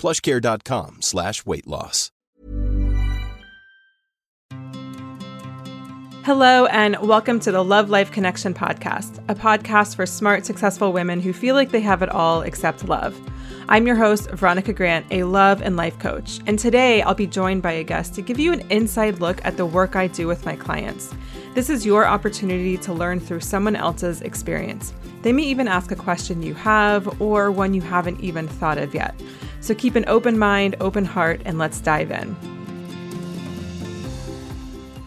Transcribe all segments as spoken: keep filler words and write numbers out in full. plush care dot com slash weight loss. Hello, and welcome to the Love Life Connection podcast, a podcast for smart, successful women who feel like they have it all except love. I'm your host, Veronica Grant, a love and life coach. And today I'll be joined by a guest to give you an inside look at the work I do with my clients. This is your opportunity to learn through someone else's experience. They may even ask a question you have or one you haven't even thought of yet. So keep an open mind, open heart, and let's dive in.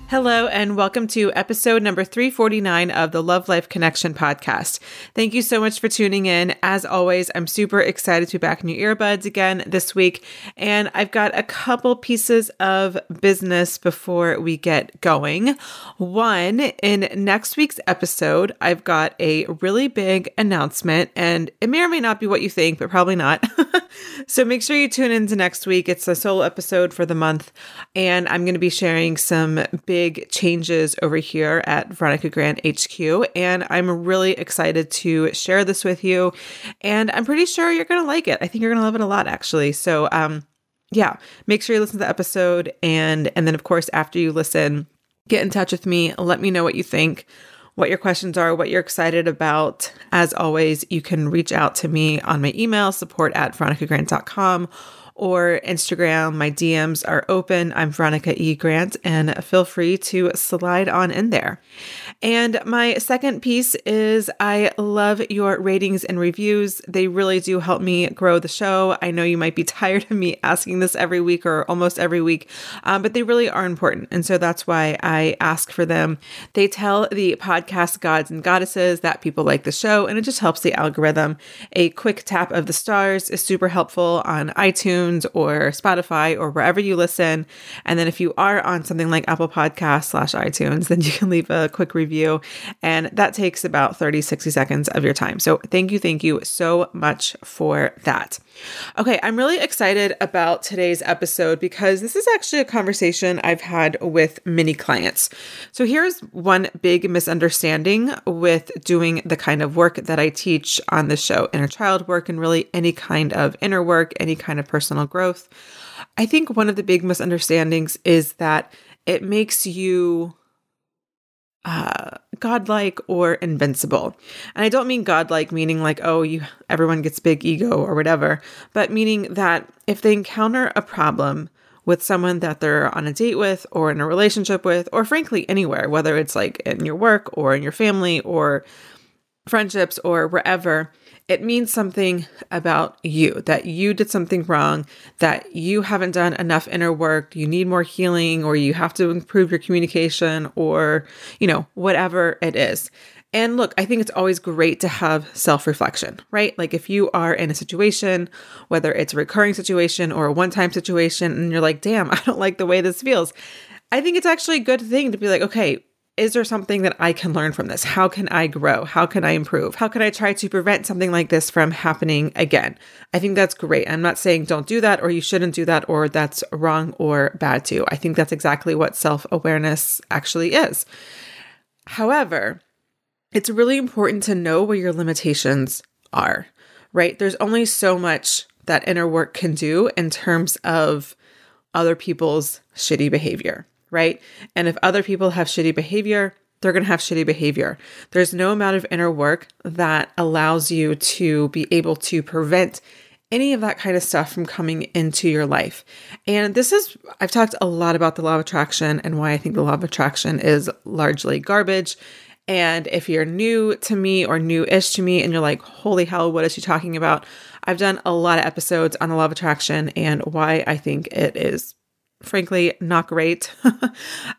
Hello, and welcome to episode number three forty-nine of the Love Life Connection podcast. Thank you so much for tuning in. As always, I'm super excited to be back in your earbuds again this week. And I've got a couple pieces of business before we get going. One, in next week's episode, I've got a really big announcement, and it may or may not be what you think, but probably not. So make sure you tune in to next week. It's a solo episode for the month, and I'm going to be sharing some big Big changes over here at Veronica Grant H Q, and I'm really excited to share this with you, and I'm pretty sure you're going to like it. I think you're going to love it a lot, actually. So um, yeah, make sure you listen to the episode, and and then, of course, after you listen, get in touch with me. Let me know what you think, what your questions are, what you're excited about. As always, you can reach out to me on my email, support at veronica grant dot com. Or Instagram. My D Ms are open. I'm Veronica E. Grant, and feel free to slide on in there. And my second piece is I love your ratings and reviews. They really do help me grow the show. I know you might be tired of me asking this every week or almost every week, um, but they really are important. And so that's why I ask for them. They tell the podcast gods and goddesses that people like the show, and it just helps the algorithm. A quick tap of the stars is super helpful on iTunes or Spotify or wherever you listen. And then if you are on something like Apple Podcasts slash iTunes, then you can leave a quick review. And that takes about thirty, sixty seconds of your time. So thank you. Thank you so much for that. Okay. I'm really excited about today's episode because this is actually a conversation I've had with many clients. So here's one big misunderstanding with doing the kind of work that I teach on the show, inner child work, and really any kind of inner work, any kind of personal growth. I think one of the big misunderstandings is that it makes you uh, godlike or invincible. And I don't mean godlike meaning like, oh, you everyone gets big ego or whatever, but meaning that if they encounter a problem with someone that they're on a date with or in a relationship with, or frankly anywhere, whether it's like in your work or in your family or friendships or wherever, it means something about you, that you did something wrong, that you haven't done enough inner work, you need more healing, or you have to improve your communication, or, you know, whatever it is. And look, I think it's always great to have self-reflection, right? Like if you are in a situation, whether it's a recurring situation or a one-time situation, and you're like, damn, I don't like the way this feels. I think it's actually a good thing to be like, okay, Is there something that I can learn from this? How can I grow? How can I improve? How can I try to prevent something like this from happening again? I think that's great. I'm not saying don't do that, or you shouldn't do that, or that's wrong or bad too. I think that's exactly what self-awareness actually is. However, it's really important to know where your limitations are, right? There's only so much that inner work can do in terms of other people's shitty behavior, right? And if other people have shitty behavior, they're going to have shitty behavior. There's no amount of inner work that allows you to be able to prevent any of that kind of stuff from coming into your life. And this is, I've talked a lot about the law of attraction and why I think the law of attraction is largely garbage. And if you're new to me or new-ish to me and you're like, holy hell, what is she talking about? I've done a lot of episodes on the law of attraction and why I think it is, frankly, not great,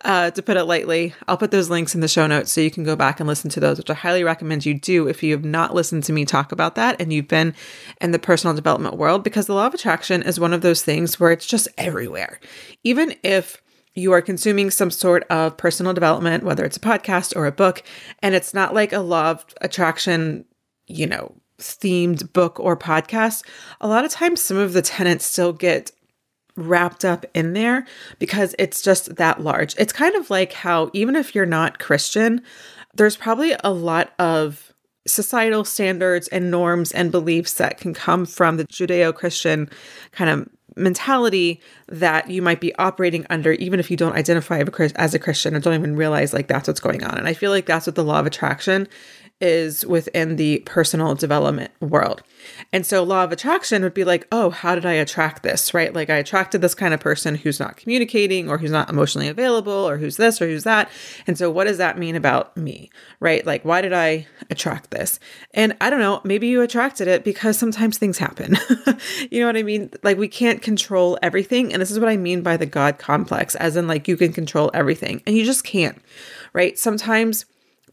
uh, to put it lightly. I'll put those links in the show notes so you can go back and listen to those, which I highly recommend you do if you have not listened to me talk about that and you've been in the personal development world, because the law of attraction is one of those things where it's just everywhere. Even if you are consuming some sort of personal development, whether it's a podcast or a book, and it's not like a law of attraction, you know, themed book or podcast, a lot of times some of the tenets still get wrapped up in there because it's just that large. It's kind of like how, even if you're not Christian, there's probably a lot of societal standards and norms and beliefs that can come from the Judeo-Christian kind of mentality that you might be operating under, even if you don't identify as a Christian or don't even realize like that's what's going on. And I feel like that's what the law of attraction is within the personal development world. And so law of attraction would be like, oh, how did I attract this, right? Like I attracted this kind of person who's not communicating or who's not emotionally available or who's this or who's that. And so what does that mean about me, right? Like, why did I attract this? And I don't know, maybe you attracted it because sometimes things happen. You know what I mean? Like we can't control everything. And this is what I mean by the God complex, as in like you can control everything and you just can't, right? Sometimes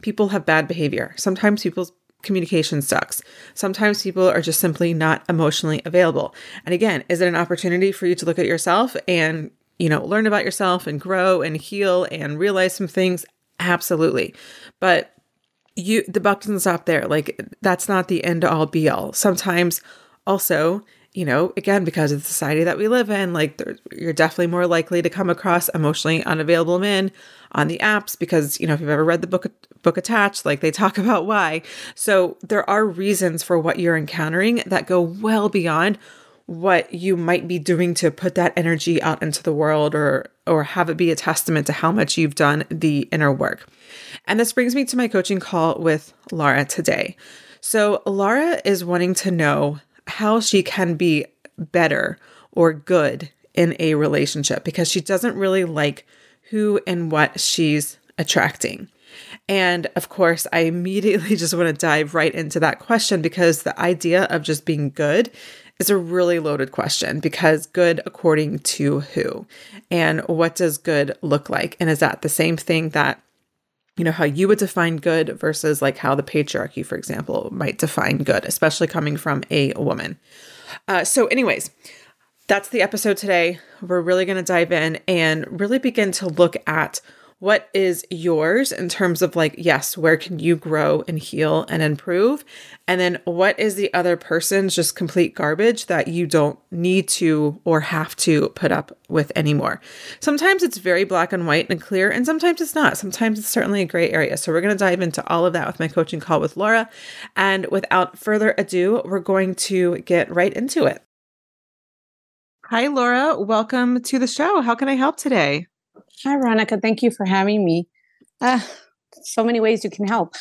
people have bad behavior. Sometimes people's communication sucks. Sometimes people are just simply not emotionally available. And again, is it an opportunity for you to look at yourself and, you know, learn about yourself and grow and heal and realize some things? Absolutely. But you, the buck doesn't stop there. Like that's not the end all be all. Sometimes also, you know, again, because of the society that we live in, like you're definitely more likely to come across emotionally unavailable men on the apps because, you know, if you've ever read the book, book attached, like they talk about why. So there are reasons for what you're encountering that go well beyond what you might be doing to put that energy out into the world or, or have it be a testament to how much you've done the inner work. And this brings me to my coaching call with Laura today. So Laura is wanting to know how she can be better or good in a relationship because she doesn't really like who and what she's attracting. And of course, I immediately just want to dive right into that question because the idea of just being good is a really loaded question because good according to who and what does good look like? And is that the same thing that, you know, how you would define good versus like how the patriarchy, for example, might define good, especially coming from a woman. Uh, so anyways, that's the episode today. We're really going to dive in and really begin to look at what is yours in terms of like, yes, where can you grow and heal and improve? And then what is the other person's just complete garbage that you don't need to or have to put up with anymore? Sometimes it's very black and white and clear, and sometimes it's not. Sometimes it's certainly a gray area. So we're going to dive into all of that with my coaching call with Laura. And without further ado, we're going to get right into it. Hi, Laura. Welcome to the show. How can I help today? Hi, Veronica. Thank you for having me. Uh, so many ways you can help.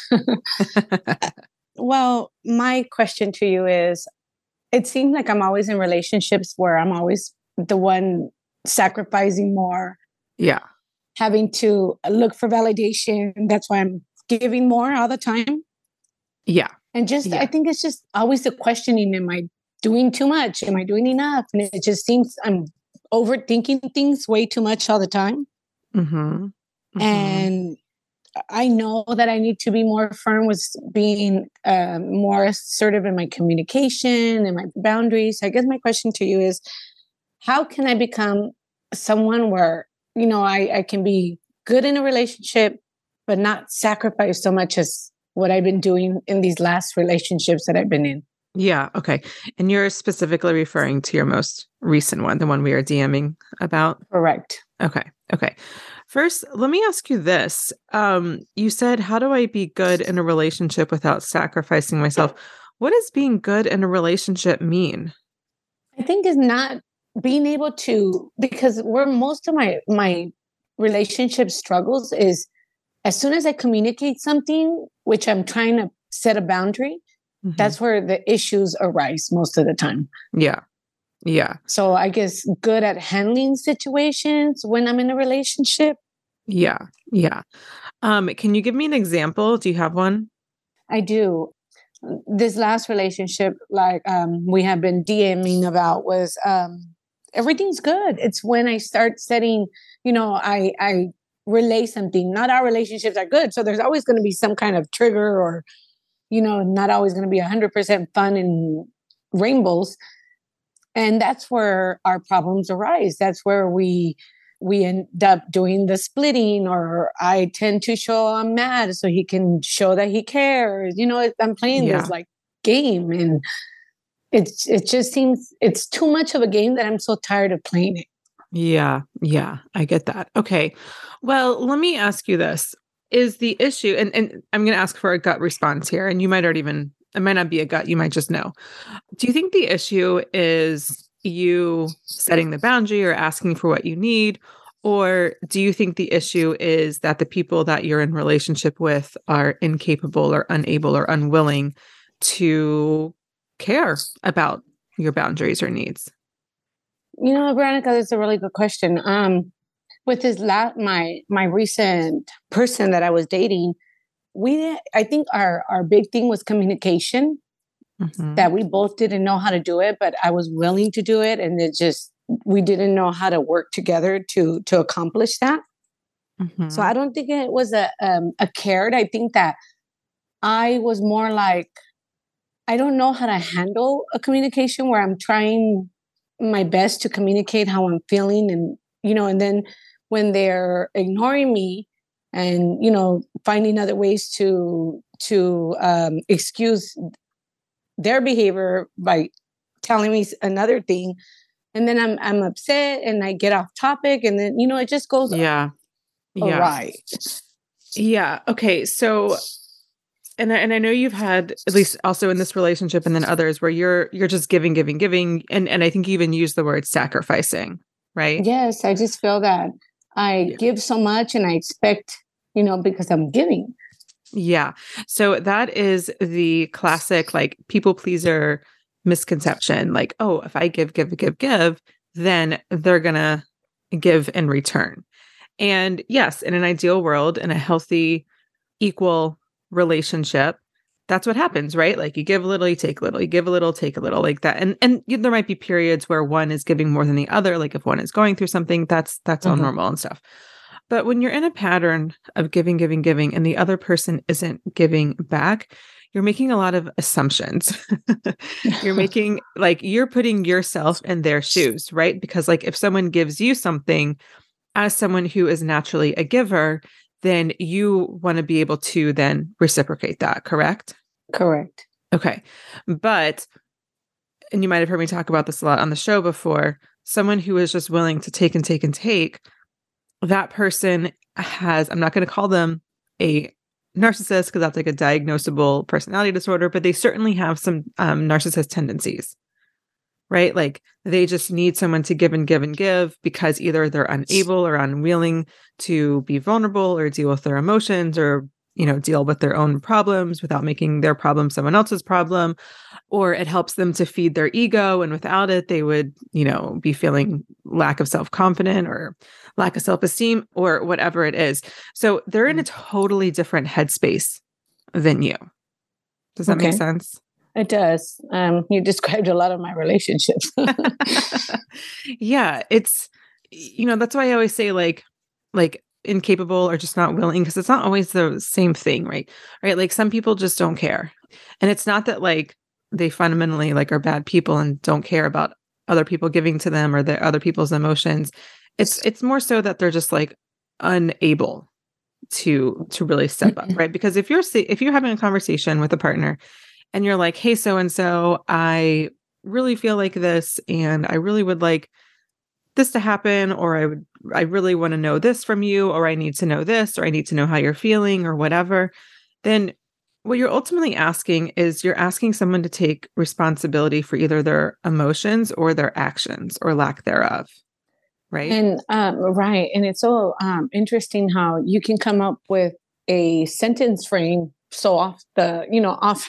Well, my question to you is, it seems like I'm always in relationships where I'm always the one sacrificing more. Yeah. Having to look for validation. That's why I'm giving more all the time. Yeah. And just, yeah. I think it's just always the questioning, am I doing too much? Am I doing enough? And it just seems I'm overthinking things way too much all the time. Mm-hmm. Mm-hmm. And I know that I need to be more firm with being uh, more assertive in my communication and my boundaries. I guess my question to you is, how can I become someone where, you know, I, I can be good in a relationship, but not sacrifice so much as what I've been doing in these last relationships that I've been in. Yeah. Okay. And you're specifically referring to your most recent one, the one we are DMing about? Correct. Okay. Okay. First, let me ask you this. Um, you said, how do I be good in a relationship without sacrificing myself? What does being good in a relationship mean? I think it's not being able to, because where most of my, my relationship struggles is as soon as I communicate something, which I'm trying to set a boundary, mm-hmm. that's where the issues arise most of the time. Yeah. Yeah. So I guess good at handling situations when I'm in a relationship. Yeah. Yeah. Um, can you give me an example? Do you have one? I do. This last relationship, like um, we have been DMing about, was um, everything's good. It's when I start setting, you know, I, I relay something. Not our relationships are good. So there's always going to be some kind of trigger or, you know, not always going to be one hundred percent fun and rainbows. And that's where our problems arise. That's where we we end up doing the splitting, or I tend to show I'm mad so he can show that he cares. You know, I'm playing yeah. this like game, and it's it just seems it's too much of a game that I'm so tired of playing it. Yeah, yeah, I get that. Okay. Well, let me ask you this. Is the issue, and, and I'm going to ask for a gut response here, and you might already even it might not be a gut. You might just know. Do you think the issue is you setting the boundary or asking for what you need? Or do you think the issue is that the people that you're in relationship with are incapable or unable or unwilling to care about your boundaries or needs? You know, Veronica, that's a really good question. Um, with this la- my my recent person that I was dating, We, I think our, our big thing was communication, mm-hmm. that we both didn't know how to do it, but I was willing to do it. And it just, we didn't know how to work together to, to accomplish that. Mm-hmm. So I don't think it was a, um, a cared. I think that I was more like, I don't know how to handle a communication where I'm trying my best to communicate how I'm feeling. And, you know, and then when they're ignoring me, and, you know, finding other ways to to um, excuse their behavior by telling me another thing. And then I'm I'm upset and I get off topic, and then, you know, it just goes. Yeah. All yeah. Right. Yeah. Okay. So and I, and I know you've had, at least also in this relationship and then others, where you're you're just giving, giving, giving. And, and I think you even use the word sacrificing, right? Yes. I just feel that. I give so much and I expect, you know, because I'm giving. Yeah. So that is the classic, like, people pleaser misconception. Like, oh, if I give, give, give, give, then they're going to give in return. And yes, in an ideal world, in a healthy, equal relationship, that's what happens, right? Like, you give a little, you take a little, you give a little, take a little, like that. And, and there might be periods where one is giving more than the other. Like, if one is going through something, that's, that's mm-hmm. all normal and stuff. But when you're in a pattern of giving, giving, giving, and the other person isn't giving back, you're making a lot of assumptions. You're making, like, you're putting yourself in their shoes, right? Because, like, if someone gives you something, as someone who is naturally a giver, then you want to be able to then reciprocate that, correct? Correct. Okay. But, and you might have heard me talk about this a lot on the show before, someone who is just willing to take and take and take, that person has, I'm not going to call them a narcissist because that's like a diagnosable personality disorder, but they certainly have some um, narcissist tendencies, right? Like, they just need someone to give and give and give because either they're unable or unwilling to be vulnerable or deal with their emotions, or, you know, deal with their own problems without making their problem someone else's problem, or it helps them to feed their ego. And without it, they would, you know, be feeling lack of self-confidence or lack of self-esteem or whatever it is. So they're in a totally different headspace than you. Does that okay. make sense? It does. Um, you described a lot of my relationships. Yeah. It's, you know, that's why I always say, like, like, incapable or just not willing, because it's not always the same thing, right? Right. Like, some people just don't care. And it's not that, like, they fundamentally, like, are bad people and don't care about other people giving to them or their other people's emotions. It's, it's more so that they're just, like, unable to to really step up, right? Because if you're if you're having a conversation with a partner and you're like, hey, so and so, I really feel like this, and I really would like this to happen, or I would I really want to know this from you, or I need to know this, or I need to know how you're feeling, or whatever, then what you're ultimately asking is you're asking someone to take responsibility for either their emotions or their actions or lack thereof. Right. And, um, right. And it's so um, interesting how you can come up with a sentence frame so off the, you know, off,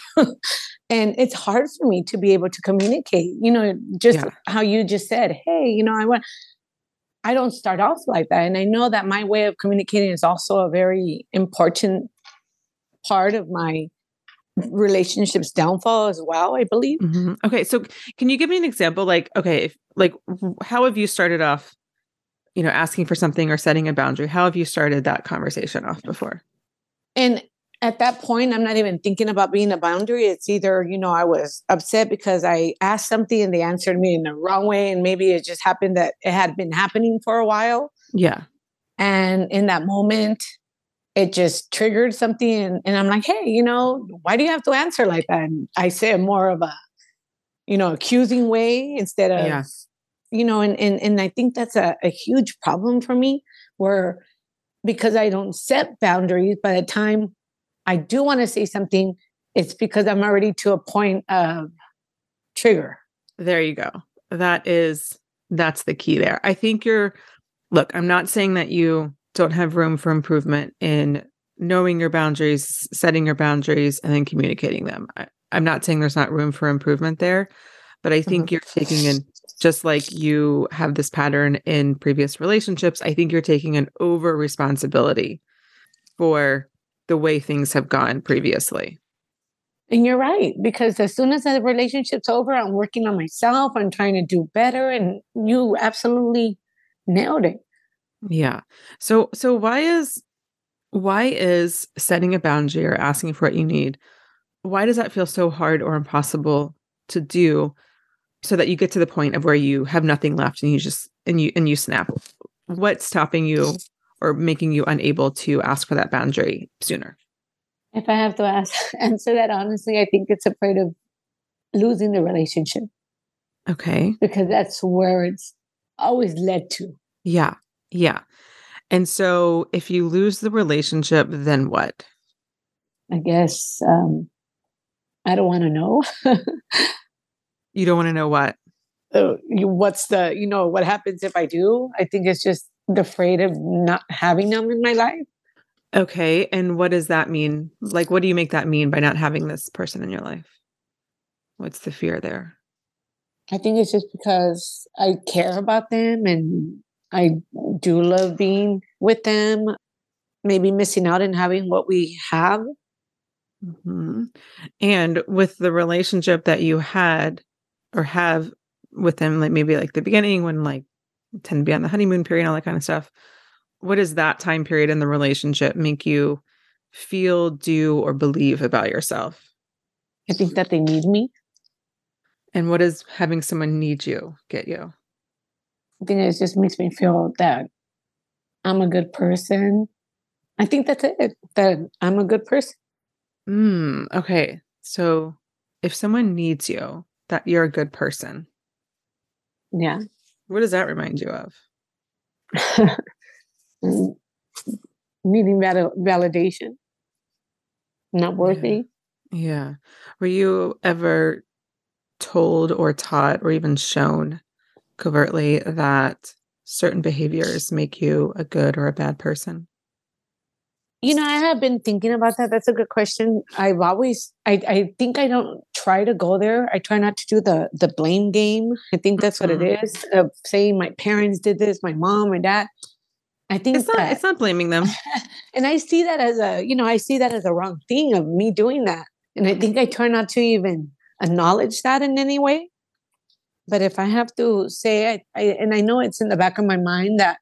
and it's hard for me to be able to communicate, you know, just yeah. how you just said, hey, you know, I want, I don't start off like that. And I know that my way of communicating is also a very important part of my relationship's downfall as well, I believe. Mm-hmm. Okay. So can you give me an example? Like, okay, if, like how have you started off, you know, asking for something or setting a boundary? How have you started that conversation off before? And at that point, I'm not even thinking about being a boundary. It's either, you know, I was upset because I asked something and they answered me in the wrong way. And maybe it just happened that it had been happening for a while. Yeah. And in that moment, it just triggered something. And, and I'm like, hey, you know, why do you have to answer like that? And I say it more of a, you know, accusing way instead of, yeah. you know, and, and, and I think that's a, a huge problem for me where, because I don't set boundaries, by the time I do want to say something, it's because I'm already to a point of trigger. There you go. That is, that's the key there. I think you're, look, I'm not saying that you don't have room for improvement in knowing your boundaries, setting your boundaries, and then communicating them. I, I'm not saying there's not room for improvement there, but I think mm-hmm. you're taking in, just like you have this pattern in previous relationships, I think you're taking an over responsibility for the way things have gone previously. And you're right, because as soon as the relationship's over, I'm working on myself, I'm trying to do better, and you absolutely nailed it. Yeah. So, so why is, why is setting a boundary or asking for what you need, why does that feel so hard or impossible to do so that you get to the point of where you have nothing left and you just, and you, and you snap? What's stopping you or making you unable to ask for that boundary sooner? If I have to ask, answer that, honestly, I think it's afraid of losing the relationship. Okay. Because that's where it's always led to. Yeah. Yeah. And so if you lose the relationship, then what? I guess um, I don't want to know. You don't want to know what? Uh, what's the, you know, what happens if I do? I think it's just the afraid of not having them in my life. Okay. And what does that mean? Like, what do you make that mean by not having this person in your life? What's the fear there? I think it's just because I care about them and I do love being with them, maybe missing out and having what we have. Mm-hmm. And with the relationship that you had or have with them, like maybe like the beginning when like tend to be on the honeymoon period and all that kind of stuff, what does that time period in the relationship make you feel, do, or believe about yourself? I think that they need me. And what does having someone need you get you? I think it just makes me feel that I'm a good person. I think that's it, that I'm a good person. Mm, okay. So if someone needs you, that you're a good person. Yeah. What does that remind you of? Needing val- validation. Not worthy. Yeah. yeah. Were you ever told or taught or even shown covertly that certain behaviors make you a good or a bad person? You know, I have been thinking about that. That's a good question. I've always, I, I think I don't try to go there. I try not to do the the blame game. I think that's what it is. Uh, saying my parents did this, my mom or dad. I think it's not, that, it's not blaming them. And I see that as a, you know, I see that as a wrong thing of me doing that. And I think I try not to even acknowledge that in any way. But if I have to say, I, I, and I know it's in the back of my mind that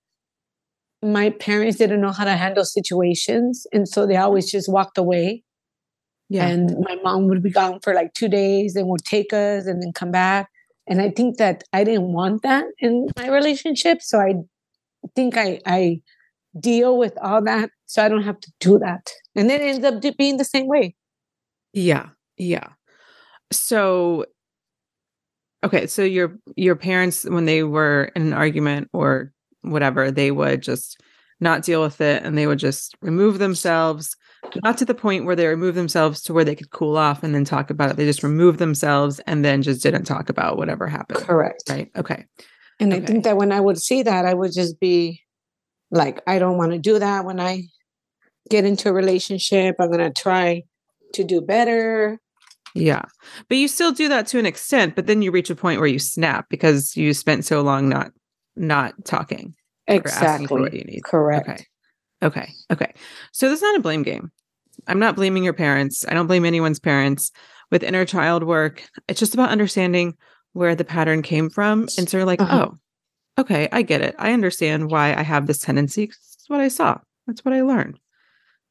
my parents didn't know how to handle situations. And so they always just walked away. Yeah. And my mom would be gone for like two days and would take us and then come back. And I think that I didn't want that in my relationship. So I think I, I deal with all that so I don't have to do that. And then it ends up being the same way. Yeah. Yeah. So, okay. So your, your parents, when they were in an argument or whatever, they would just not deal with it. And they would just remove themselves, not to the point where they remove themselves to where they could cool off and then talk about it. They just removed themselves and then just didn't talk about whatever happened. Correct. Right. Okay. And okay. I think that when I would see that, I would just be like, I don't want to do that. When I get into a relationship, I'm going to try to do better. Yeah. But you still do that to an extent, but then you reach a point where you snap because you spent so long not, not talking. Exactly. What you need. Correct. Okay. Okay. Okay. So this is not a blame game. I'm not blaming your parents. I don't blame anyone's parents. With inner child work, it's just about understanding where the pattern came from. And sort of like, uh-huh. oh, okay, I get it. I understand why I have this tendency. It's what I saw. That's what I learned.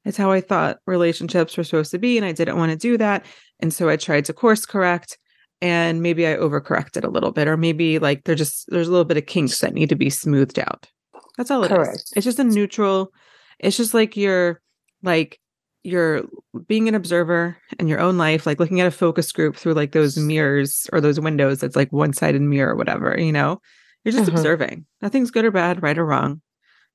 It's how I thought relationships were supposed to be. And I didn't want to do that. And so I tried to course correct. And maybe I overcorrected a little bit, or maybe like they're just, there's a little bit of kinks that need to be smoothed out. That's all it Correct. Is. It's just a neutral. It's just like you're like you're being an observer in your own life, like looking at a focus group through like those mirrors or those windows. That's like one-sided mirror or whatever, you know, you're just uh-huh. observing. Nothing's good or bad, right or wrong.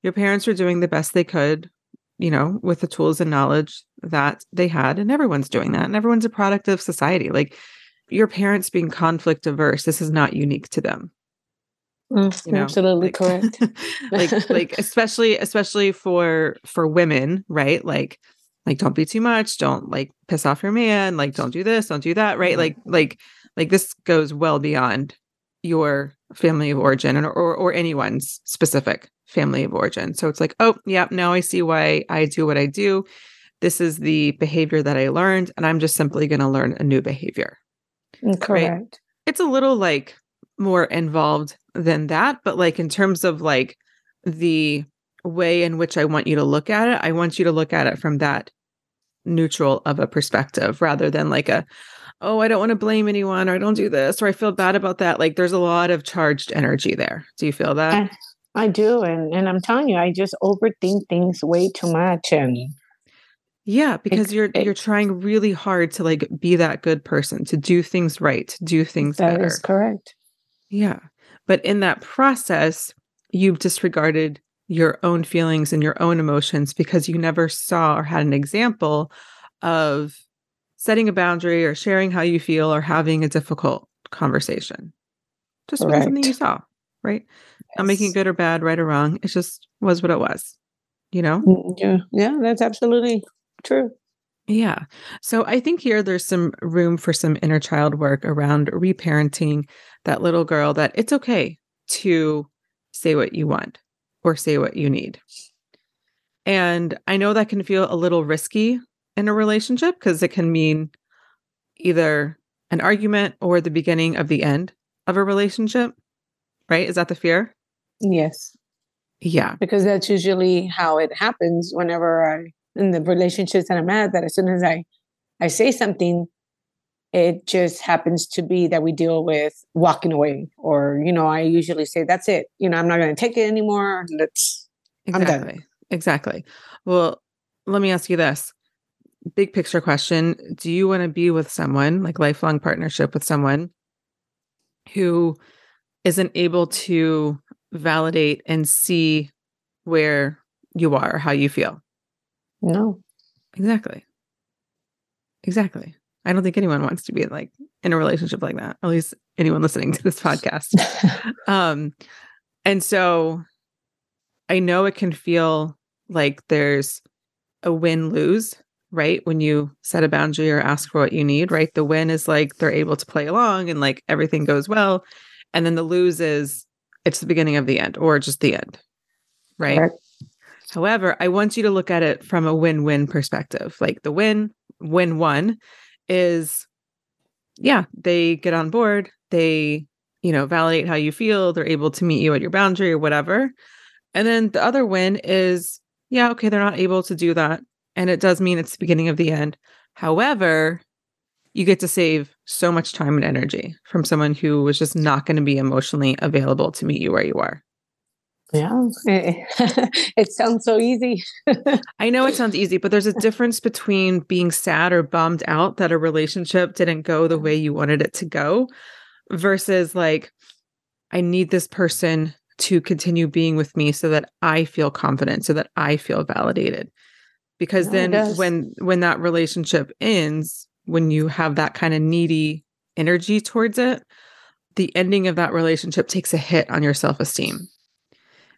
Your parents were doing the best they could, you know, with the tools and knowledge that they had. And everyone's doing that. And everyone's a product of society. Like your parents being conflict averse, this is not unique to them. Mm, you know, absolutely like, correct. like, like, especially, especially for, for women, right? Like, like, don't be too much. Don't like piss off your man. Like, don't do this. Don't do that. Right. Like, like, like this goes well beyond your family of origin and, or, or anyone's specific family of origin. So it's like, oh yeah, now I see why I do what I do. This is the behavior that I learned. And I'm just simply going to learn a new behavior. Correct. Right? It's a little like more involved than that. But like in terms of like the way in which I want you to look at it, I want you to look at it from that neutral of a perspective rather than like a, oh, I don't want to blame anyone, or I don't do this, or I feel bad about that. Like there's a lot of charged energy there. Do you feel that? I, I do. And and I'm telling you, I just overthink things way too much. And yeah, because it, you're it, you're trying really hard to like be that good person, to do things right, to do things that better. That is correct. Yeah. But in that process, you've disregarded your own feelings and your own emotions because you never saw or had an example of setting a boundary or sharing how you feel or having a difficult conversation. Just wasn't something you saw, right? Yes. Not making it good or bad, right or wrong. It just was what it was, you know? Yeah, yeah, that's absolutely true. Yeah. So I think here there's some room for some inner child work around reparenting that little girl, that it's okay to say what you want or say what you need. And I know that can feel a little risky in a relationship because it can mean either an argument or the beginning of the end of a relationship, right? Is that the fear? Yes. Yeah. Because that's usually how it happens whenever I, in the relationships that I'm at, that as soon as I, I say something, it just happens to be that we deal with walking away, or, you know, I usually say, that's it. You know, I'm not going to take it anymore. Let's, exactly. I'm done. Exactly. Well, let me ask you this big picture question. Do you want to be with someone, like lifelong partnership with someone who isn't able to validate and see where you are, how you feel? No. Exactly. Exactly. I don't think anyone wants to be like in a relationship like that, at least anyone listening to this podcast. um, and so I know it can feel like there's a win-lose, right? When you set a boundary or ask for what you need, right? The win is like they're able to play along and like everything goes well. And then the lose is it's the beginning of the end or just the end, right? Correct. However, I want you to look at it from a win-win perspective. Like the win, win one is, yeah, they get on board, they, you know, validate how you feel, they're able to meet you at your boundary or whatever. And then the other win is, yeah, okay, they're not able to do that. And it does mean it's the beginning of the end. However, you get to save so much time and energy from someone who was just not going to be emotionally available to meet you where you are. Yeah. It sounds so easy. I know it sounds easy, but there's a difference between being sad or bummed out that a relationship didn't go the way you wanted it to go versus like, I need this person to continue being with me so that I feel confident, so that I feel validated. Because yeah, then when, when that relationship ends, when you have that kind of needy energy towards it, the ending of that relationship takes a hit on your self-esteem.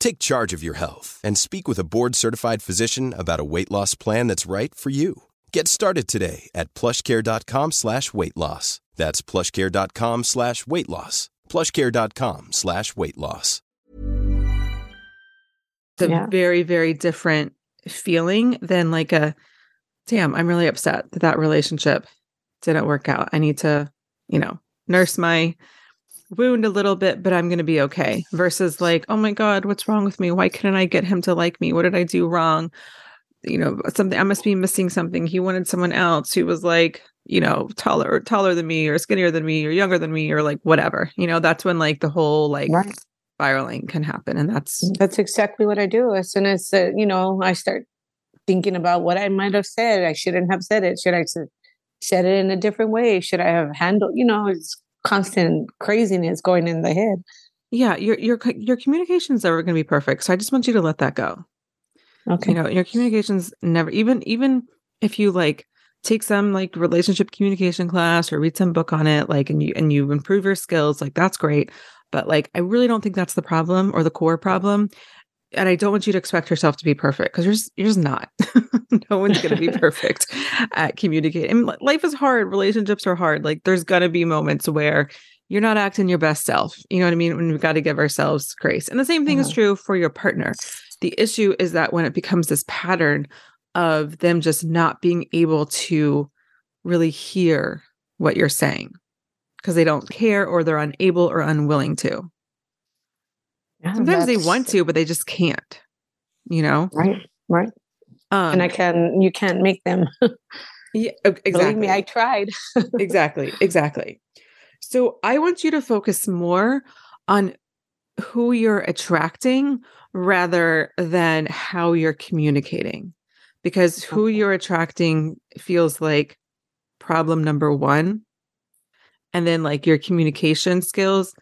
Take charge of your health and speak with a board-certified physician about a weight loss plan that's right for you. Get started today at plushcare.com slash weight loss. That's plushcare.com slash weight loss. plushcare.com slash weight loss. It's a yeah. very, very different feeling than like a, damn, I'm really upset that that relationship didn't work out. I need to, you know, nurse my wound a little bit, but I'm going to be okay. Versus like, oh my God, what's wrong with me? Why couldn't I get him to like me? What did I do wrong? You know, something, I must be missing something. He wanted someone else who was like, you know, taller or taller than me or skinnier than me or younger than me or like whatever, you know, that's when like the whole like right. spiraling can happen. And that's, that's exactly what I do. As soon as, uh, you know, I start thinking about what I might've said, I shouldn't have said it. Should I have said it in a different way? Should I have handled, you know, it's constant craziness going in the head. Yeah. Your, your, your communication's never going to be perfect. So I just want you to let that go. Okay. You know, your communication's never, even, even if you like take some like relationship communication class or read some book on it, like, and you, and you improve your skills, like that's great. But like, I really don't think that's the problem or the core problem. And I don't want you to expect yourself to be perfect because you're just, you're just not. No one's going to be perfect at communicating. And life is hard. Relationships are hard. Like there's going to be moments where you're not acting your best self. You know what I mean? When we've got to give ourselves grace. And the same thing mm-hmm. is true for your partner. The issue is that when it becomes this pattern of them just not being able to really hear what you're saying because they don't care or they're unable or unwilling to. Sometimes they want to, but they just can't, you know? Right, right. Um, and I can, you can't make them. Yeah, exactly. Believe me, I tried. Exactly, exactly. So I want you to focus more on who you're attracting rather than how you're communicating, because who you're attracting feels like problem number one. And then like your communication skills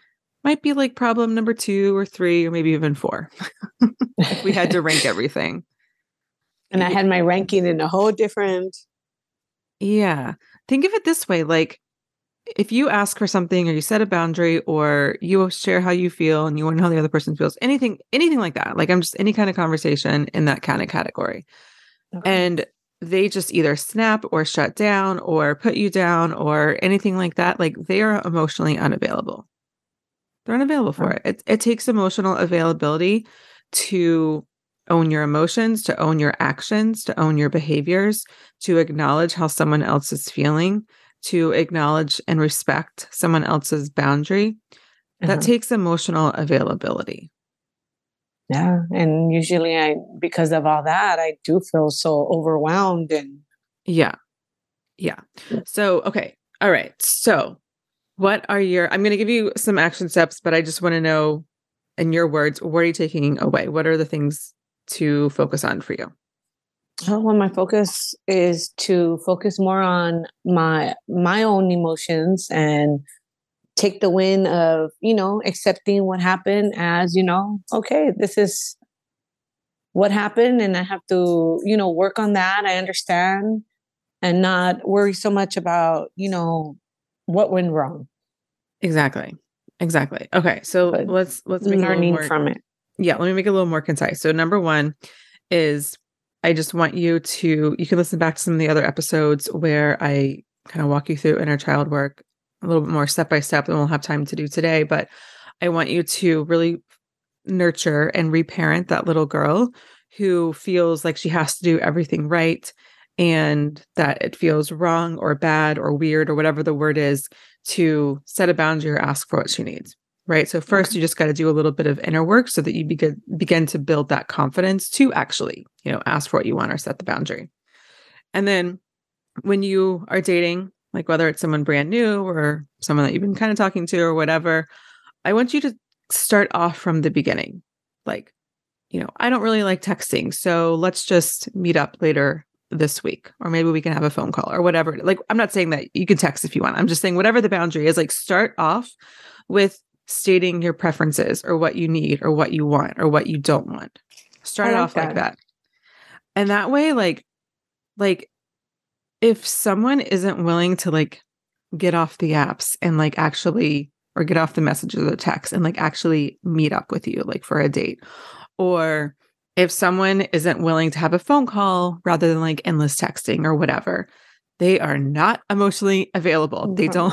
might be like problem number two or three, or maybe even four. We had to rank everything. And I had my ranking in a whole different. Yeah. Think of it this way. Like if you ask for something or you set a boundary or you share how you feel and you want to know how the other person feels, anything, anything like that. Like I'm just any kind of conversation in that kind of category. Okay. And they just either snap or shut down or put you down or anything like that. Like they are emotionally unavailable. They're unavailable for it. it. It takes emotional availability to own your emotions, to own your actions, to own your behaviors, to acknowledge how someone else is feeling, to acknowledge and respect someone else's boundary. Mm-hmm. That takes emotional availability. Yeah. And usually I, because of all that, I do feel so overwhelmed and. Yeah. Yeah. So, okay. All right. So. What are your, I'm going to give you some action steps, but I just want to know in your words, what are you taking away? What are the things to focus on for you? Oh, well, my focus is to focus more on my, my own emotions and take the win of, you know, accepting what happened as, you know, okay, this is what happened and I have to, you know, work on that. I understand and not worry so much about, you know, what went wrong Exactly. Exactly. Okay. So but let's, let's make learning more, from it. Yeah. Let me make it a little more concise. So number one is I just want you to, you can listen back to some of the other episodes where I kind of walk you through inner child work a little bit more step-by-step than we'll have time to do today. But I want you to really nurture and reparent that little girl who feels like she has to do everything right and that it feels wrong or bad or weird or whatever the word is to set a boundary or ask for what she needs, right? So first, okay. you just got to do a little bit of inner work so that you begin begin to build that confidence to actually, you know, ask for what you want or set the boundary. And then when you are dating, like whether it's someone brand new or someone that you've been kind of talking to or whatever, I want you to start off from the beginning. Like, you know, I don't really like texting, so let's just meet up later this week, or maybe we can have a phone call or whatever. Like, I'm not saying that you can text if you want. I'm just saying whatever the boundary is, like start off with stating your preferences or what you need or what you want or what you don't want. Start off like that. And that way, like, like if someone isn't willing to like get off the apps and like actually, or get off the messages or the text and like actually meet up with you, like for a date, or if someone isn't willing to have a phone call rather than like endless texting or whatever, they are not emotionally available. No. They don't,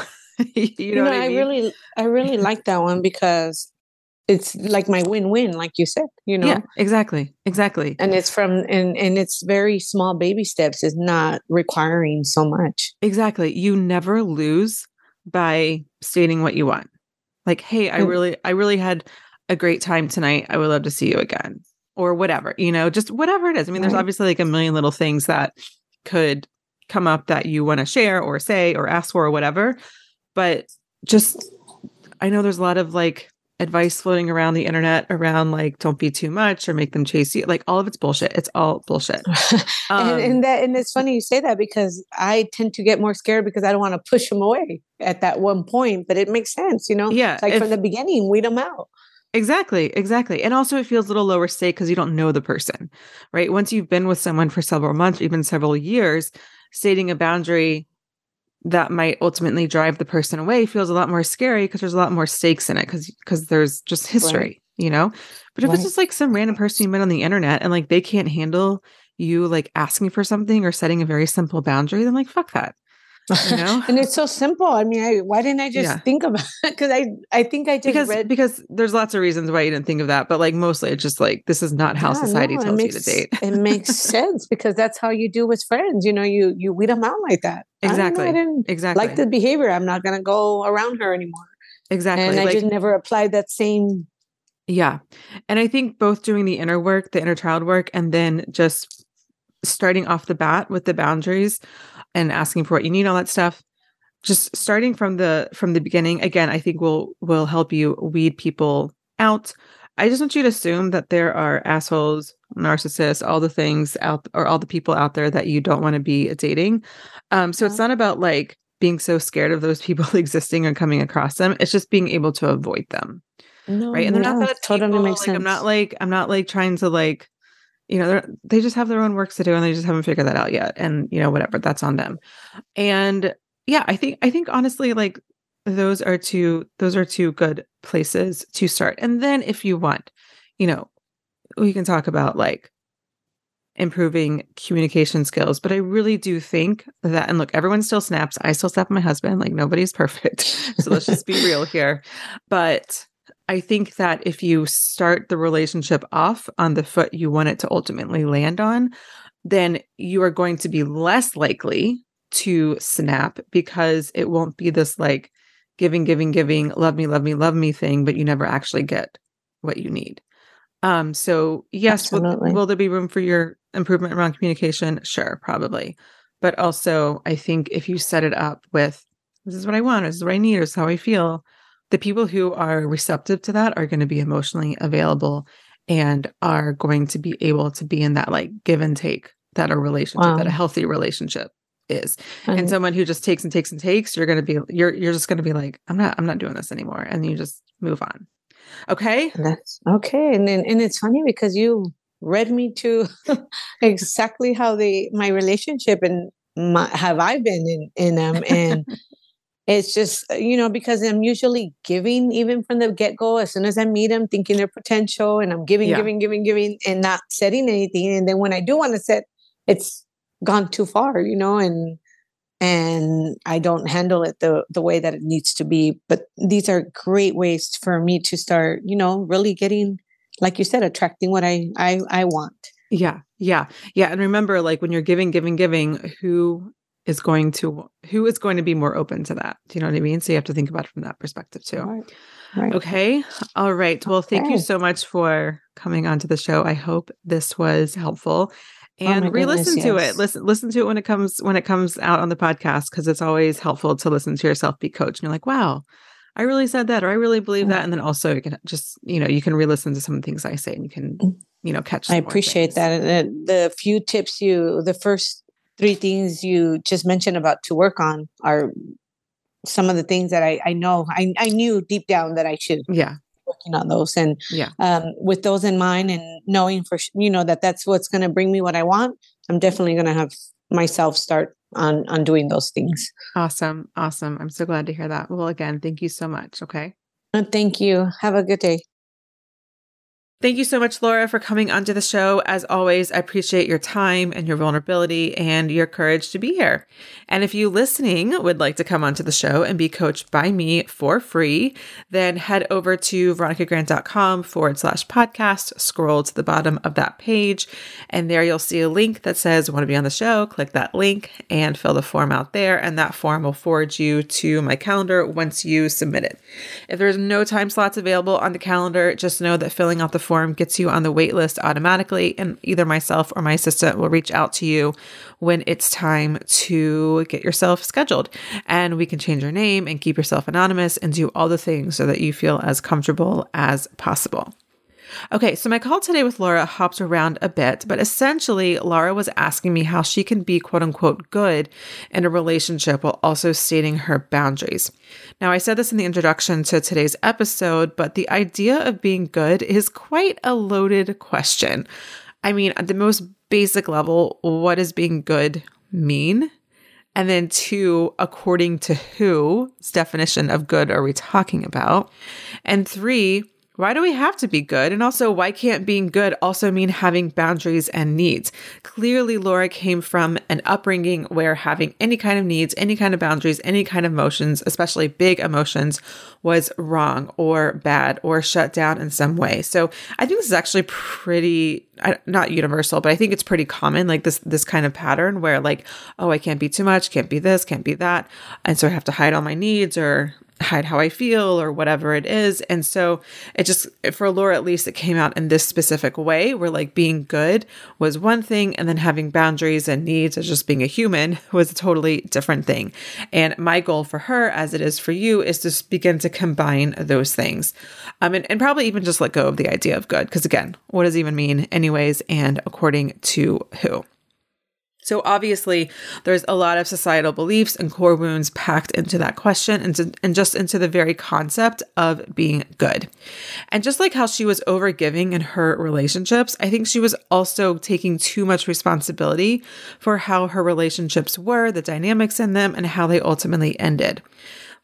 you know, you know what I, I mean? really, I really like that one because it's like my win-win, like you said, you know? Yeah, exactly. Exactly. And it's from, and, and it's very small baby steps. It's not requiring so much. Exactly. You never lose by stating what you want. Like, hey, I really, I really had a great time tonight. I would love to see you again. Or whatever, you know, just whatever it is. I mean, there's obviously like a million little things that could come up that you want to share or say or ask for or whatever. But just, I know there's a lot of like advice floating around the internet around like, don't be too much or make them chase you. Like all of it's bullshit. It's all bullshit. Um, and, and that, and it's funny you say that because I tend to get more scared because I don't want to push them away at that one point, but it makes sense, you know? Yeah. It's like if, from the beginning, weed them out. Exactly. Exactly. And also it feels a little lower stake because you don't know the person, right? Once you've been with someone for several months, even several years, stating a boundary that might ultimately drive the person away feels a lot more scary because there's a lot more stakes in it because because there's just history, right. You know? But if right. it's just like some random person you met on the internet and like they can't handle you like asking for something or setting a very simple boundary, then like, fuck that. You know? And it's so simple. I mean, I, why didn't I just yeah. think about it? Because I, I think I just because, read. Because there's lots of reasons why you didn't think of that. But like mostly it's just like, this is not how yeah, society no, tells makes, you to date. It makes sense because that's how you do with friends. You know, you, you weed them out like that. Exactly. I, know, I didn't exactly. like the behavior. I'm not going to go around her anymore. Exactly. And like, I just never applied that same. Yeah. And I think both doing the inner work, the inner child work, and then just starting off the bat with the boundaries and asking for what you need, all that stuff, just starting from the, from the beginning, again, I think will, will help you weed people out. I just want you to assume that there are assholes, narcissists, all the things out or all the people out there that you don't want to be dating. Um, so yeah. It's not about like being so scared of those people existing or coming across them. It's just being able to avoid them. No, right. And they're no, not that totally people, makes like, sense. I'm not like, I'm not like trying to like, you know, they just have their own works to do and they just haven't figured that out yet. And, you know, whatever, that's on them. And yeah, I think, I think honestly, like those are two, those are two good places to start. And then if you want, you know, we can talk about like improving communication skills, but I really do think that, and look, everyone still snaps. I still snap my husband, like nobody's perfect. So let's just be real here. But I think that if you start the relationship off on the foot you want it to ultimately land on, then you are going to be less likely to snap because it won't be this like giving, giving, giving, love me, love me, love me thing, but you never actually get what you need. Um, so yes, will, will there be room for your improvement around communication? Sure, probably. But also I think if you set it up with, this is what I want, this is what I need, this is how I feel, the people who are receptive to that are going to be emotionally available and are going to be able to be in that like give and take that a relationship, wow. that a healthy relationship is. Mm-hmm. And someone who just takes and takes and takes, you're going to be, you're, you're just going to be like, I'm not, I'm not doing this anymore. And you just move on. Okay. That's okay. And then, and it's funny because you read me to exactly how the, my relationship and my, have I been in, in them. And It's just, you know, because I'm usually giving even from the get-go. As soon as I meet them, thinking their potential, and I'm giving, yeah. giving, giving, giving, and not setting anything. And then when I do want to set, it's gone too far, you know, and and I don't handle it the, the way that it needs to be. But these are great ways for me to start, you know, really getting, like you said, attracting what I I, I want. Yeah, yeah, yeah. And remember, like when you're giving, giving, giving, who... is going to, who is going to be more open to that? Do you know what I mean? So you have to think about it from that perspective too. Right. Right. Okay. All right. Well, okay. Thank you so much for coming onto the show. I hope this was helpful, and oh re-listen goodness, to yes. it. Listen, listen to it when it comes, when it comes out on the podcast, because it's always helpful to listen to yourself be coached. And you're like, wow, I really said that, or I really believe yeah. that. And then also you can just, you know, you can re-listen to some of the things I say, and you can, you know, catch. I appreciate that. And the few tips you, the first three things you just mentioned about to work on are some of the things that I, I know, I, I knew deep down that I should yeah. be working on those. And yeah. um, with those in mind and knowing for, you know, that that's what's going to bring me what I want, I'm definitely going to have myself start on, on doing those things. Awesome. Awesome. I'm so glad to hear that. Well, again, thank you so much. Okay. And thank you. Have a good day. Thank you so much, Laura, for coming onto the show. As always, I appreciate your time and your vulnerability and your courage to be here. And if you listening would like to come onto the show and be coached by me for free, then head over to veronicagrant.com forward slash podcast, scroll to the bottom of that page, and there you'll see a link that says, want to be on the show? Click that link and fill the form out there. And that form will forward you to my calendar once you submit it. If there's no time slots available on the calendar, just know that filling out the form gets you on the wait list automatically, and either myself or my assistant will reach out to you when it's time to get yourself scheduled. And we can change your name and keep yourself anonymous and do all the things so that you feel as comfortable as possible. Okay, so my call today with Laura hopped around a bit, but essentially Laura was asking me how she can be quote unquote good in a relationship while also stating her boundaries. Now, I said this in the introduction to today's episode, but the idea of being good is quite a loaded question. I mean, at the most basic level, what does being good mean? And then two, according to who's definition of good are we talking about? And three, why do we have to be good? And also, why can't being good also mean having boundaries and needs? Clearly, Laura came from an upbringing where having any kind of needs, any kind of boundaries, any kind of emotions, especially big emotions, was wrong or bad or shut down in some way. So I think this is actually pretty, not universal, but I think it's pretty common, like this this kind of pattern where like, oh, I can't be too much, can't be this, can't be that. And so I have to hide all my needs or hide how I feel or whatever it is. And so it just, for Laura, at least it came out in this specific way where like being good was one thing, and then having boundaries and needs as just being a human was a totally different thing. And my goal for her, as it is for you, is to begin to combine those things. Um, and, and probably even just let go of the idea of good. Because again, what does it even mean anyways, and according to who? So obviously, there's a lot of societal beliefs and core wounds packed into that question, and, to, and just into the very concept of being good. And just like how she was overgiving in her relationships, I think she was also taking too much responsibility for how her relationships were, the dynamics in them, and how they ultimately ended.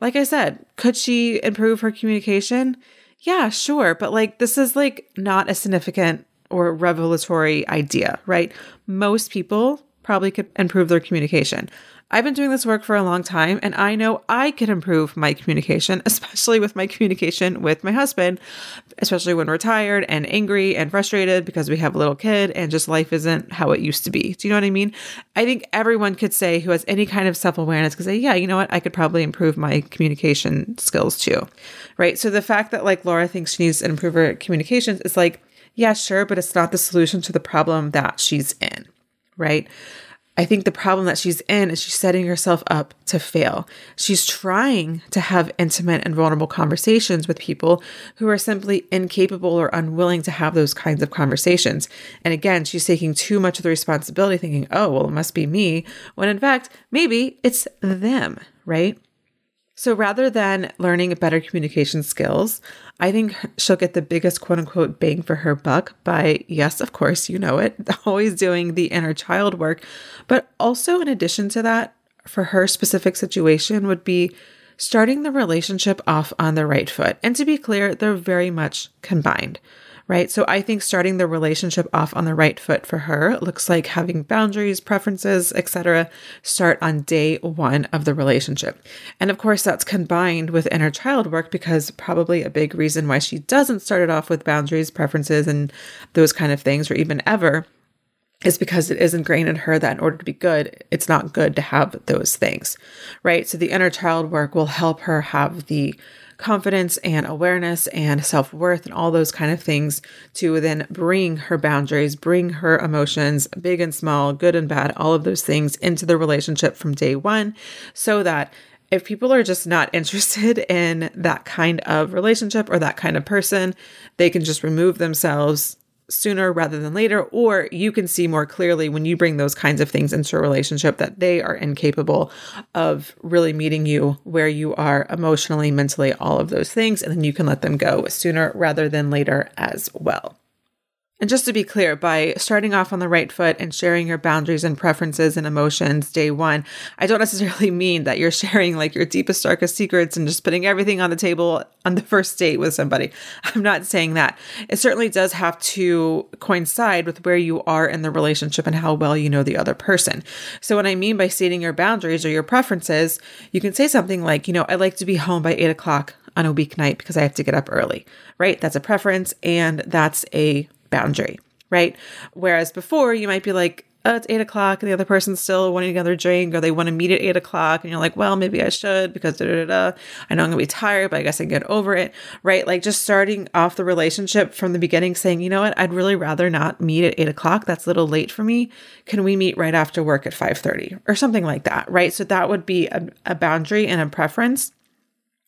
Like I said, could she improve her communication? Yeah, sure. But like, this is like not a significant or revelatory idea, right? Most people probably could improve their communication. I've been doing this work for a long time, and I know I could improve my communication, especially with my communication with my husband, especially when we're tired and angry and frustrated because we have a little kid and just life isn't how it used to be. Do you know what I mean? I think everyone could say, who has any kind of self-awareness, could say, yeah, you know what? I could probably improve my communication skills too, right? So the fact that like Laura thinks she needs to improve her communications is like, yeah, sure, but it's not the solution to the problem that she's in. Right? I think the problem that she's in is she's setting herself up to fail. She's trying to have intimate and vulnerable conversations with people who are simply incapable or unwilling to have those kinds of conversations. And again, she's taking too much of the responsibility, thinking, oh, well, it must be me, when in fact, maybe it's them, right? So rather than learning better communication skills, I think she'll get the biggest quote unquote bang for her buck by, yes, of course, you know it, always doing the inner child work. But also in addition to that, for her specific situation would be starting the relationship off on the right foot. And to be clear, they're very much combined, right? So I think starting the relationship off on the right foot for her looks like having boundaries, preferences, et cetera start on day one of the relationship. And of course, that's combined with inner child work, because probably a big reason why she doesn't start it off with boundaries, preferences, and those kind of things, or even ever, is because it is ingrained in her that in order to be good, it's not good to have those things, right? So the inner child work will help her have the confidence and awareness and self-worth and all those kind of things to then bring her boundaries, bring her emotions, big and small, good and bad, all of those things into the relationship from day one, so that if people are just not interested in that kind of relationship or that kind of person, they can just remove themselves sooner rather than later, or you can see more clearly when you bring those kinds of things into a relationship that they are incapable of really meeting you where you are emotionally, mentally, all of those things. And then you can let them go sooner rather than later as well. And just to be clear, by starting off on the right foot and sharing your boundaries and preferences and emotions day one, I don't necessarily mean that you're sharing like your deepest, darkest secrets and just putting everything on the table on the first date with somebody. I'm not saying that. It certainly does have to coincide with where you are in the relationship and how well you know the other person. So what I mean by stating your boundaries or your preferences, you can say something like, you know, I like to be home by eight o'clock on a weeknight because I have to get up early, right? That's a preference and that's a boundary, right? Whereas before you might be like, oh, it's eight o'clock and the other person's still wanting another drink, or they want to meet at eight o'clock. And you're like, well, maybe I should, because da, da, da, da. I know I'm gonna be tired, but I guess I can get over it, right? Like just starting off the relationship from the beginning saying, you know what, I'd really rather not meet at eight o'clock. That's a little late for me. Can we meet right after work at five thirty or something like that, right? So that would be a, a boundary and a preference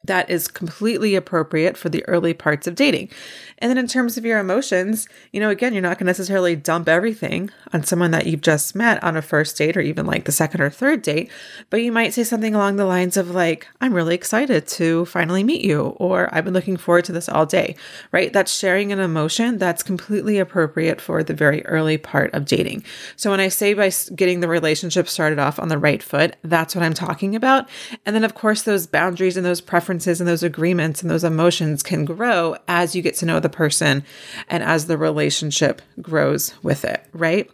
that is completely appropriate for the early parts of dating. And then in terms of your emotions, you know, again, you're not going to necessarily dump everything on someone that you've just met on a first date or even like the second or third date, but you might say something along the lines of like, I'm really excited to finally meet you, or I've been looking forward to this all day, right? That's sharing an emotion that's completely appropriate for the very early part of dating. So when I say by getting the relationship started off on the right foot, that's what I'm talking about. And then of course, those boundaries and those preferences and those agreements and those emotions can grow as you get to know the person and as the relationship grows with it, right?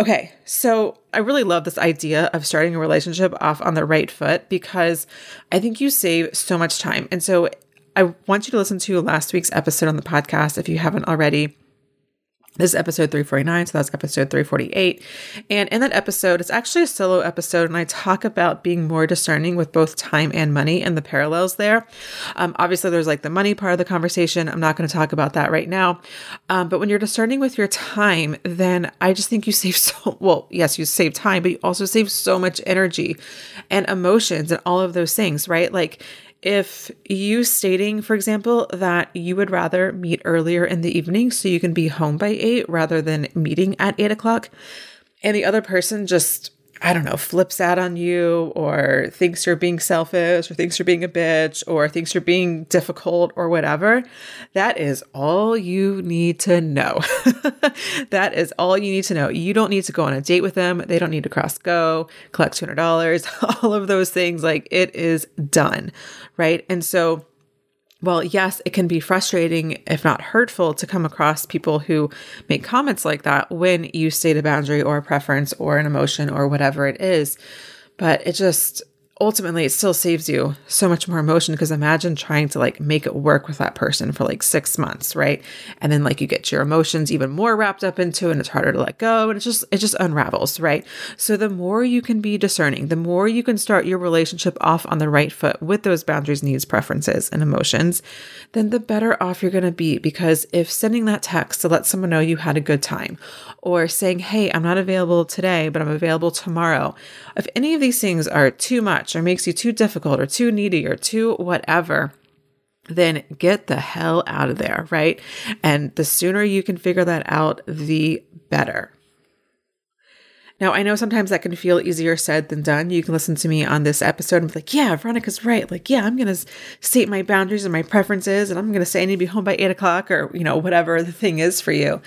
Okay, so I really love this idea of starting a relationship off on the right foot, because I think you save so much time. And so I want you to listen to last week's episode on the podcast if you haven't already. This is episode three forty-nine, so that's episode three forty-eight. And in that episode, it's actually a solo episode, and I talk about being more discerning with both time and money and the parallels there. Um, obviously, there's like the money part of the conversation. I'm not going to talk about that right now. Um, but when you're discerning with your time, then I just think you save so, well, yes, you save time, but you also save so much energy and emotions and all of those things, right? Like, if you stating, for example, that you would rather meet earlier in the evening so you can be home by eight rather than meeting at eight o'clock, and the other person just, I don't know, flips out on you or thinks you're being selfish or thinks you're being a bitch or thinks you're being difficult or whatever, that is all you need to know. That is all you need to know. You don't need to go on a date with them. They don't need to cross go, collect two hundred dollars, all of those things. Like it is done, right? And so, well, yes, it can be frustrating, if not hurtful, to come across people who make comments like that when you state a boundary or a preference or an emotion or whatever it is. But it just, ultimately, it still saves you so much more emotion, because imagine trying to like make it work with that person for like six months, right? And then like you get your emotions even more wrapped up into it, and it's harder to let go, and it's just, it just unravels, right? So the more you can be discerning, the more you can start your relationship off on the right foot with those boundaries, needs, preferences, and emotions, then the better off you're going to be. Because if sending that text to let someone know you had a good time, or saying, hey, I'm not available today, but I'm available tomorrow, if any of these things are too much, or makes you too difficult or too needy or too whatever, then get the hell out of there, right? And the sooner you can figure that out, the better. Now, I know sometimes that can feel easier said than done. You can listen to me on this episode and be like, yeah, Veronica's right. Like, yeah, I'm going to state my boundaries and my preferences, and I'm going to say I need to be home by eight o'clock or, you know, whatever the thing is for you.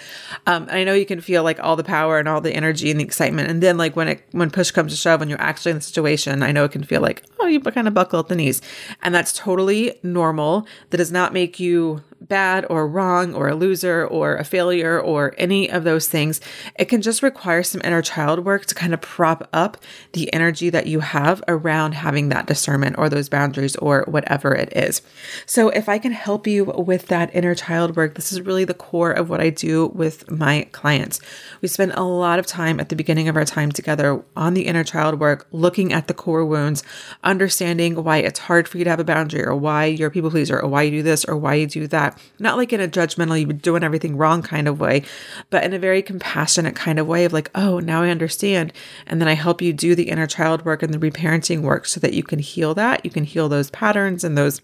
Um, and I know you can feel like all the power and all the energy and the excitement. And then like when it, when push comes to shove, when you're actually in the situation, I know it can feel like, oh, you kind of buckle at the knees. And that's totally normal. That does not make you bad or wrong or a loser or a failure or any of those things. It can just require some inner child work to kind of prop up the energy that you have around having that discernment or those boundaries or whatever it is. So if I can help you with that inner child work, this is really the core of what I do with my clients. We spend a lot of time at the beginning of our time together on the inner child work, looking at the core wounds, understanding why it's hard for you to have a boundary or why you're a people pleaser or why you do this or why you do that. Not like in a judgmental, you're doing everything wrong kind of way, but in a very compassionate kind of way of like, oh, now I understand. And then I help you do the inner child work and the reparenting work so that you can heal that. You can heal those patterns and those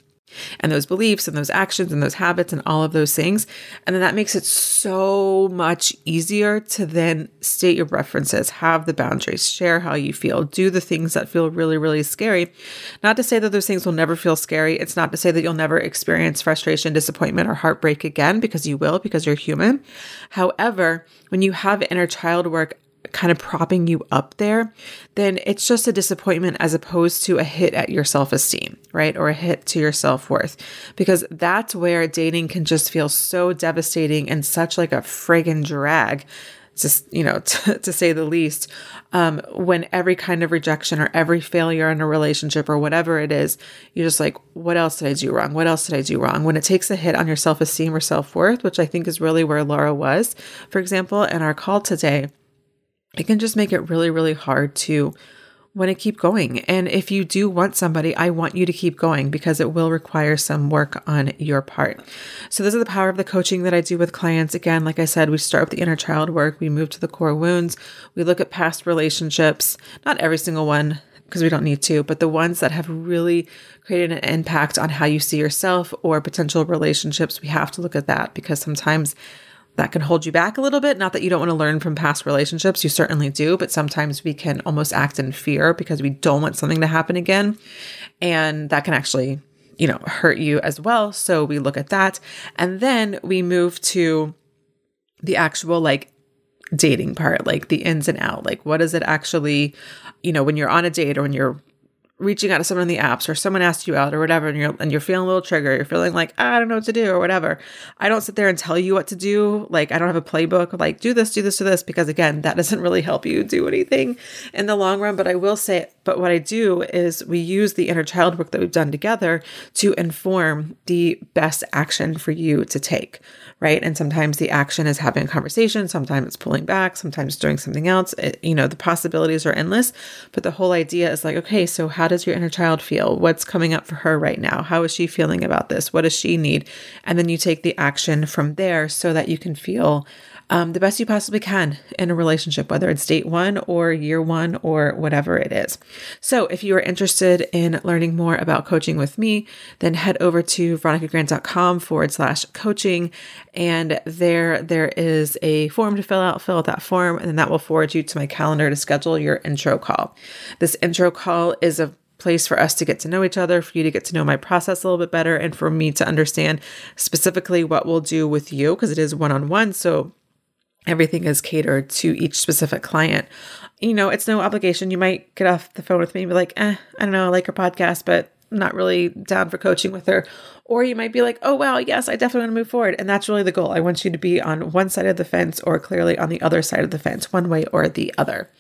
and those beliefs and those actions and those habits and all of those things. And then that makes it so much easier to then state your preferences, have the boundaries, share how you feel, do the things that feel really, really scary. Not to say that those things will never feel scary. It's not to say that you'll never experience frustration, disappointment, or heartbreak again, because you will, because you're human. However, when you have inner child work kind of propping you up there, then it's just a disappointment as opposed to a hit at your self-esteem, right? Or a hit to your self-worth, because that's where dating can just feel so devastating and such like a friggin' drag, just, you know, t- to say the least, um, when every kind of rejection or every failure in a relationship or whatever it is, you're just like, what else did I do wrong? What else did I do wrong? When it takes a hit on your self-esteem or self-worth, which I think is really where Laura was, for example, in our call today, it can just make it really, really hard to want to keep going. And if you do want somebody, I want you to keep going, because it will require some work on your part. So this is the power of the coaching that I do with clients. Again, like I said, we start with the inner child work. We move to the core wounds. We look at past relationships, not every single one, because we don't need to, but the ones that have really created an impact on how you see yourself or potential relationships. We have to look at that, because sometimes that can hold you back a little bit. Not that you don't want to learn from past relationships, you certainly do, but sometimes we can almost act in fear because we don't want something to happen again. And that can actually, you know, hurt you as well. So we look at that. And then we move to the actual like dating part, like the ins and out, like what is it actually, you know, when you're on a date or when you're reaching out to someone in the apps or someone asked you out or whatever, and you're and you're feeling a little triggered, you're feeling like, I don't know what to do or whatever. I don't sit there and tell you what to do. Like, I don't have a playbook, like do this, do this, do this, because again, that doesn't really help you do anything in the long run. But I will say, but what I do is we use the inner child work that we've done together to inform the best action for you to take, right? And sometimes the action is having a conversation. Sometimes it's pulling back. Sometimes doing something else. It, you know, the possibilities are endless, but the whole idea is like, okay, so how does your inner child feel? What's coming up for her right now? How is she feeling about this? What does she need? And then you take the action from there so that you can feel um, the best you possibly can in a relationship, whether it's date one or year one or whatever it is. So if you are interested in learning more about coaching with me, then head over to veronicagrant.com forward slash coaching. And there, there is a form to fill out, fill out that form, and then that will forward you to my calendar to schedule your intro call. This intro call is a place for us to get to know each other, for you to get to know my process a little bit better, and for me to understand specifically what we'll do with you, because it is one-on-one. So everything is catered to each specific client. You know, it's no obligation. You might get off the phone with me and be like, eh, I don't know, I like her podcast, but I'm not really down for coaching with her. Or you might be like, oh, wow, yes, I definitely want to move forward. And that's really the goal. I want you to be on one side of the fence or clearly on the other side of the fence, one way or the other.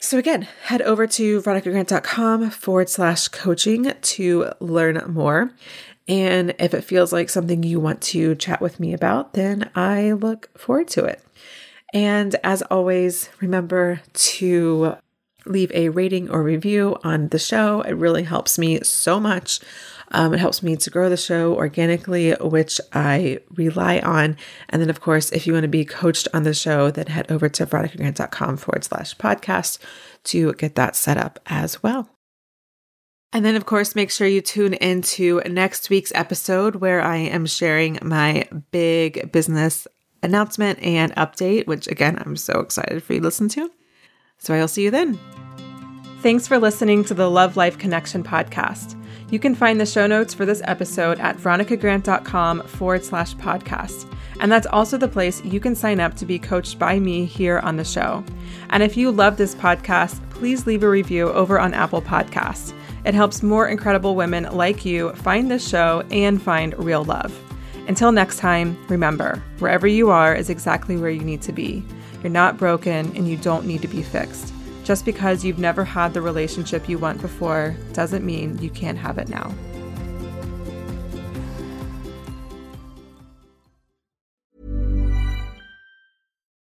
So again, head over to veronicagrant.com forward slash coaching to learn more. And if it feels like something you want to chat with me about, then I look forward to it. And as always, remember to leave a rating or review on the show. It really helps me so much. Um, it helps me to grow the show organically, which I rely on. And then, of course, if you want to be coached on the show, then head over to veronicagrant.com forward slash podcast to get that set up as well. And then, of course, make sure you tune into next week's episode where I am sharing my big business announcement and update, which, again, I'm so excited for you to listen to. So I'll see you then. Thanks for listening to the Love Life Connection podcast. You can find the show notes for this episode at veronicagrant.com forward slash podcast. And that's also the place you can sign up to be coached by me here on the show. And if you love this podcast, please leave a review over on Apple Podcasts. It helps more incredible women like you find this show and find real love. Until next time, remember, wherever you are is exactly where you need to be. You're not broken and you don't need to be fixed. Just because you've never had the relationship you want before doesn't mean you can't have it now.